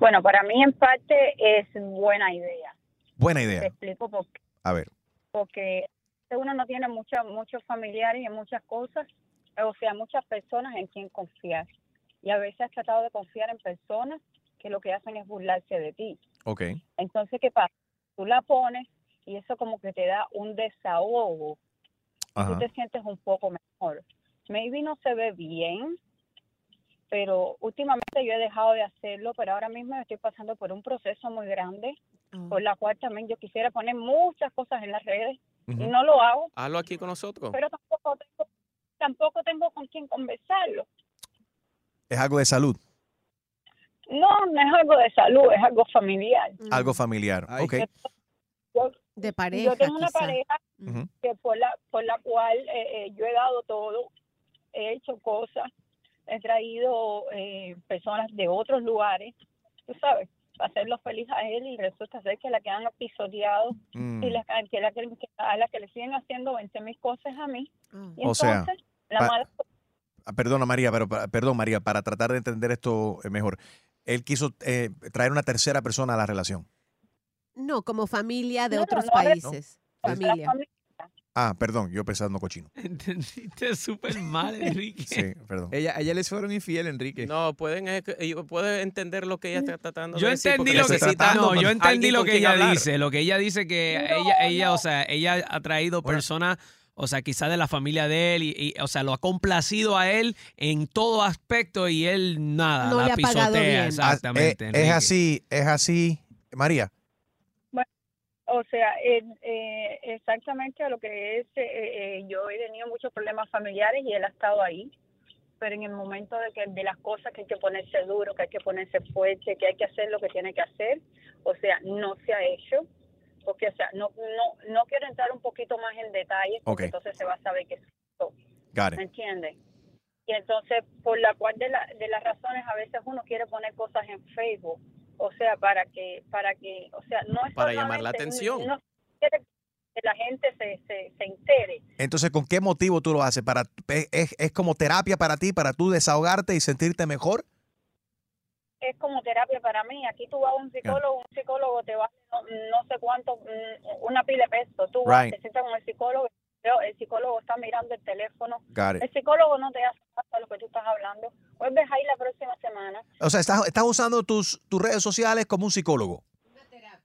Bueno, para mí en parte es buena idea. Buena idea. Te explico por qué. A ver. Porque uno no tiene mucha, muchos familiares y muchas cosas, o sea, muchas personas en quien confiar. Y a veces has tratado de confiar en personas que lo que hacen es burlarse de ti. Ok. Entonces, ¿qué pasa? Tú la pones y eso como que te da un desahogo. Ajá. Tú te sientes un poco mejor. Maybe no se ve bien, pero últimamente yo he dejado de hacerlo, pero ahora mismo estoy pasando por un proceso muy grande, uh-huh. por la cual también yo quisiera poner muchas cosas en las redes, uh-huh. y no lo hago. Hazlo aquí con nosotros. Pero tampoco tengo, tampoco tengo con quién conversarlo. ¿Es algo de salud? No, no es algo de salud, es algo familiar. Uh-huh. Algo familiar, ay, ok. Yo, de pareja, yo tengo quizá. Una pareja uh-huh. que por la, por la cual eh, eh, yo he dado todo, he hecho cosas, he traído eh, personas de otros lugares, tú sabes, para hacerlos felices a él y resulta ser que la quedan pisoteados mm. y la que, la, que, a la que le siguen haciendo veinte mil cosas a mí. Mm. Y o entonces, sea, la pa, mala... perdona María, pero perdón María, para tratar de entender esto mejor, él quiso eh, traer una tercera persona a la relación. No, como familia de no, otros no, países. No, familia. familia. Ah, perdón, yo pensando cochino. Entendiste súper mal, Enrique. Sí, perdón. Ella, ella les fueron infiel, Enrique. No, pueden, pueden entender lo que ella está tratando de yo decir. Entendí lo que, no, yo entendí lo que ella hablar. dice. Lo que ella dice que no, ella, ella, no. o sea, ella ha traído bueno. personas, o sea, quizás de la familia de él, y, y, o sea, lo ha complacido a él en todo aspecto y él nada, no la le ha pisotea. Pagado bien. Exactamente. Es, es así, es así, María. O sea, eh, eh, exactamente a lo que es, eh, eh, yo he tenido muchos problemas familiares y él ha estado ahí, pero en el momento de que de las cosas que hay que ponerse duro, que hay que ponerse fuerte, que hay que hacer lo que tiene que hacer, o sea, no se ha hecho, porque o sea, no no no quiero entrar un poquito más en detalle, porque okay. entonces se va a saber que es todo, ¿me entiendes? Y entonces, por la cual de, la, de las razones, a veces uno quiere poner cosas en Facebook, o sea, para que, para que, o sea, no es para llamar la atención. No quiere que la gente se, se, se entere. Entonces, ¿con qué motivo tú lo haces? Para es, es como terapia para ti, para tú desahogarte y sentirte mejor. Es como terapia para mí. Aquí tú vas a un psicólogo, yeah. un psicólogo te va no, no sé cuánto, una pila de peso. Tú right. vas, te sientas con el psicólogo, el psicólogo está mirando el teléfono. El psicólogo no te hace caso a lo que tú estás hablando. Vuelves ahí la próxima semana. O sea, estás, estás usando tus, tus redes sociales como un psicólogo. Una terapia.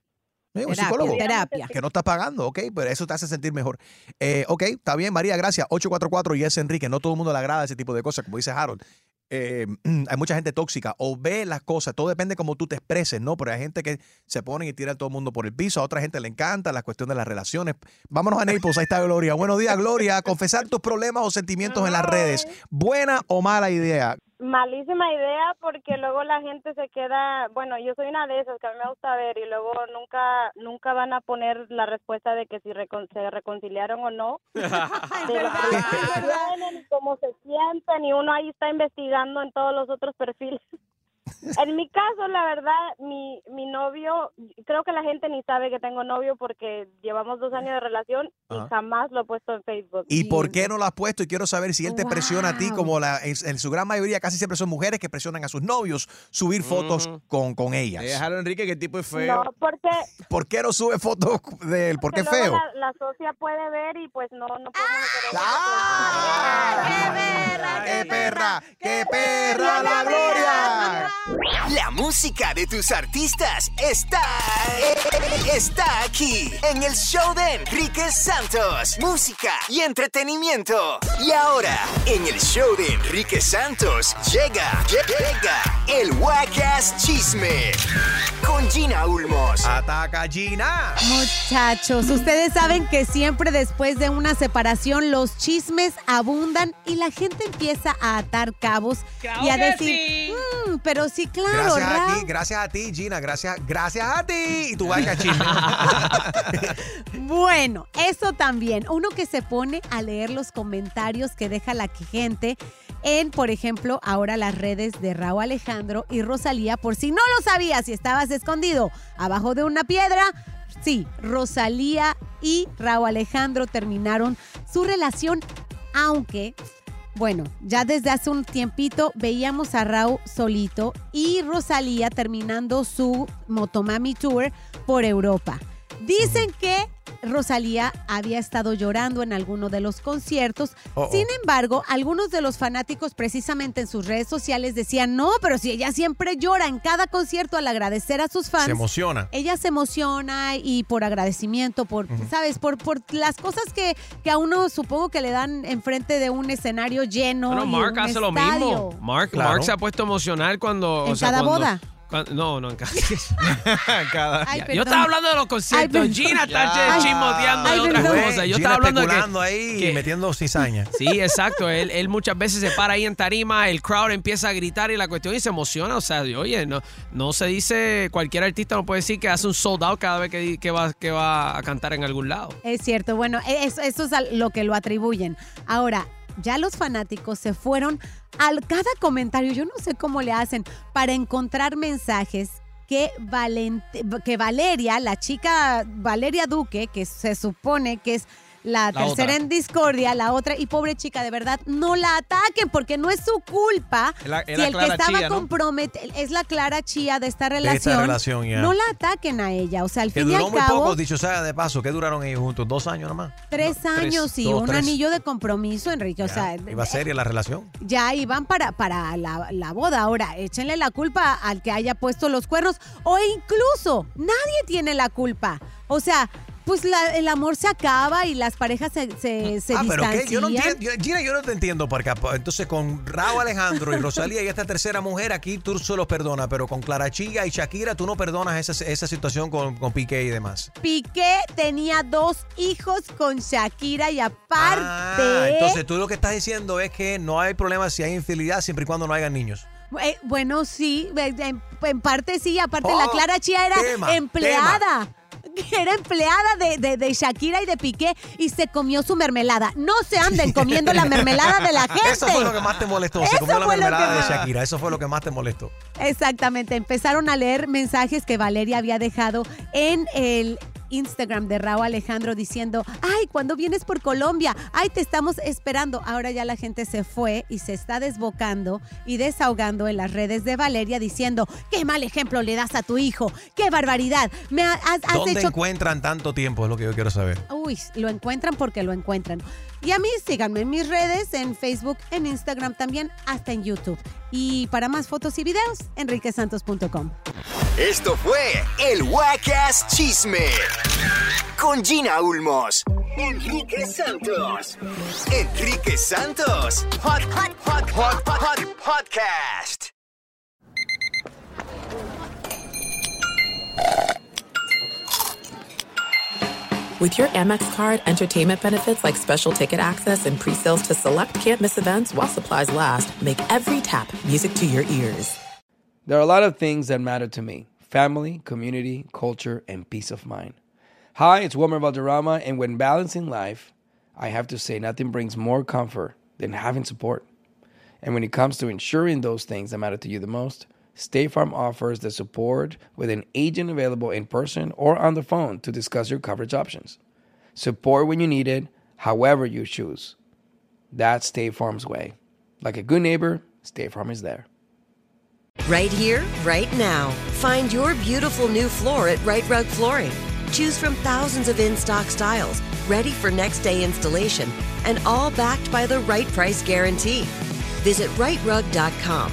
Eh, un terapia, psicólogo terapia. Que no estás pagando, ok, pero eso te hace sentir mejor. Eh, ok, está bien, María, gracias. ocho cuatro cuatro y es Enrique. No todo el mundo le agrada ese tipo de cosas, como dice Harold. Eh, hay mucha gente tóxica o ve las cosas, todo depende cómo tú te expreses, ¿no? Pero hay gente que se pone y tira a todo el mundo por el piso, a otra gente le encanta la cuestión de las relaciones. Vámonos a Naples, ahí está Gloria. Buenos días, Gloria. Confesar tus problemas o sentimientos en las redes, ¿buena o mala idea? Malísima idea, porque luego la gente se queda, bueno, yo soy una de esas que a mí me gusta ver, y luego nunca nunca van a poner la respuesta de que si recon, se reconciliaron o no. Pero ni cómo se sienten, y uno ahí está investigando en todos los otros perfiles. En mi caso, la verdad, mi mi novio, creo que la gente ni sabe que tengo novio porque llevamos dos años de relación y uh-huh. jamás lo he puesto en Facebook. ¿Y sí. por qué no lo has puesto? Y quiero saber si él te wow. presiona a ti, como la, en, en su gran mayoría casi siempre son mujeres que presionan a sus novios subir fotos uh-huh. con, con ellas. Déjalo, Enrique, que el tipo es feo. No, porque... ¿Por qué no sube fotos de él? Porque, porque es feo. La, la socia puede ver y pues no, no puede ver. ¡Ah! ¡Qué perra! ¡Qué perra la Gloria! La música de tus artistas está, está aquí en el show de Enrique Santos. Música y entretenimiento. Y ahora, en el show de Enrique Santos, llega, llega el Wackass Chisme con Gina Ulmos. ¡Ataca, Gina! Muchachos, ustedes saben que siempre después de una separación los chismes abundan y la gente empieza a atar cabos claro y a decir, sí. mm, pero sí, claro. Gracias Ra. a ti, gracias a ti, Gina, gracias, gracias a ti. Y tu vaca chisme. Bueno, eso también. Uno que se pone a leer los comentarios que deja la gente en, por ejemplo, ahora las redes de Raúl Alejandro y Rosalía, por si no lo sabías, si estabas escondido abajo de una piedra. Sí, Rosalía y Raúl Alejandro terminaron su relación, aunque... Bueno, ya desde hace un tiempito veíamos a Raúl solito y Rosalía terminando su Motomami Tour por Europa. Dicen que Rosalía había estado llorando en alguno de los conciertos. Oh, oh. Sin embargo, algunos de los fanáticos precisamente en sus redes sociales decían, no, pero si ella siempre llora en cada concierto al agradecer a sus fans. Se emociona. Ella se emociona y por agradecimiento, por, uh-huh. ¿sabes? Por, por las cosas que, que a uno supongo que le dan enfrente de un escenario lleno. Bueno, Mark hace estadio. Lo mismo. Mark, claro. Mark se ha puesto emocional cuando... En o sea, cada cuando... boda. No, no, en cada... cada... Ay, yo estaba hablando de los conciertos. Ay, Gina está chismoteando de otras cosas. Yo Gina estaba hablando de que, ahí que... metiendo cizaña. Sí, exacto. Él, él muchas veces se para ahí en tarima, el crowd empieza a gritar y la cuestión y se emociona. O sea, oye, no, no se dice... Cualquier artista no puede decir que hace un sold out cada vez que, que, va, que va a cantar en algún lado. Es cierto. Bueno, eso, eso es lo que lo atribuyen. Ahora... Ya los fanáticos se fueron al cada comentario, yo no sé cómo le hacen, para encontrar mensajes que, Valente, que Valeria, la chica Valeria Duque, que se supone que es la, la tercera otra. En discordia, la otra, y pobre chica, de verdad, no la ataquen porque no es su culpa. La, si el Clara que estaba Chía, ¿no? comprometido, es la Clara Chía de esta relación, de esta relación yeah. no la ataquen a ella. O sea, al que fin y al cabo... Que duró muy poco, dicho sea de paso, ¿qué duraron ellos juntos? ¿Dos años nomás? Tres no, años tres, y dos, un tres. Anillo de compromiso, Enrique. Ya, o sea, iba seria la relación. Ya iban para, para la, la boda. Ahora, échenle la culpa al que haya puesto los cuernos o incluso nadie tiene la culpa. O sea... Pues la, el amor se acaba y las parejas se, se, se ah, distancian. Ah, pero ¿qué? Yo no entiendo, yo, Gina, yo no te entiendo por acá. Entonces, con Raúl Alejandro y Rosalía y esta tercera mujer, aquí tú se los perdonas, pero con Clara Chía y Shakira tú no perdonas esa, esa situación con, con Piqué y demás. Piqué tenía dos hijos con Shakira y aparte... Ah, entonces tú lo que estás diciendo es que no hay problema si hay infidelidad siempre y cuando no hayan niños. Eh, bueno, sí, en, en parte sí, aparte oh, la Clara Chía era tema, empleada. Tema. Era empleada de, de, de Shakira y de Piqué y se comió su mermelada. No se anden comiendo la mermelada de la gente. Eso fue lo que más te molestó. Se comió la mermelada de Shakira. Eso fue lo que más te molestó. Exactamente. Empezaron a leer mensajes que Valeria había dejado en el Instagram de Raúl Alejandro diciendo, ay, ¿cuándo vienes por Colombia? Ay, te estamos esperando. Ahora ya la gente se fue y se está desbocando y desahogando en las redes de Valeria diciendo, qué mal ejemplo le das a tu hijo, qué barbaridad. Me has, has ¿Dónde hecho... encuentran tanto tiempo? Es lo que yo quiero saber. Uy, lo encuentran porque lo encuentran. Y a mí síganme en mis redes, en Facebook, en Instagram también, hasta en YouTube. Y para más fotos y videos, enrique santos punto com. Esto fue el Wackass Chisme con Gina Ulmos, Enrique Santos, Enrique Santos, Hot, Hot, Hot, Hot, Hot, Hot Podcast. With your Amex card, entertainment benefits like special ticket access and pre-sales to select can't-miss events while supplies last make every tap music to your ears. There are a lot of things that matter to me: family, community, culture, and peace of mind. Hi, it's Wilmer Valderrama, and when balancing life, I have to say nothing brings more comfort than having support. And when it comes to ensuring those things that matter to you the most, State Farm offers the support with an agent available in person or on the phone to discuss your coverage options. Support when you need it, however you choose. That's State Farm's way. Like a good neighbor, State Farm is there. Right here, right now. Find your beautiful new floor at Right Rug Flooring. Choose from thousands of in-stock styles, ready for next day installation, and all backed by the right price guarantee. Visit right rug dot com.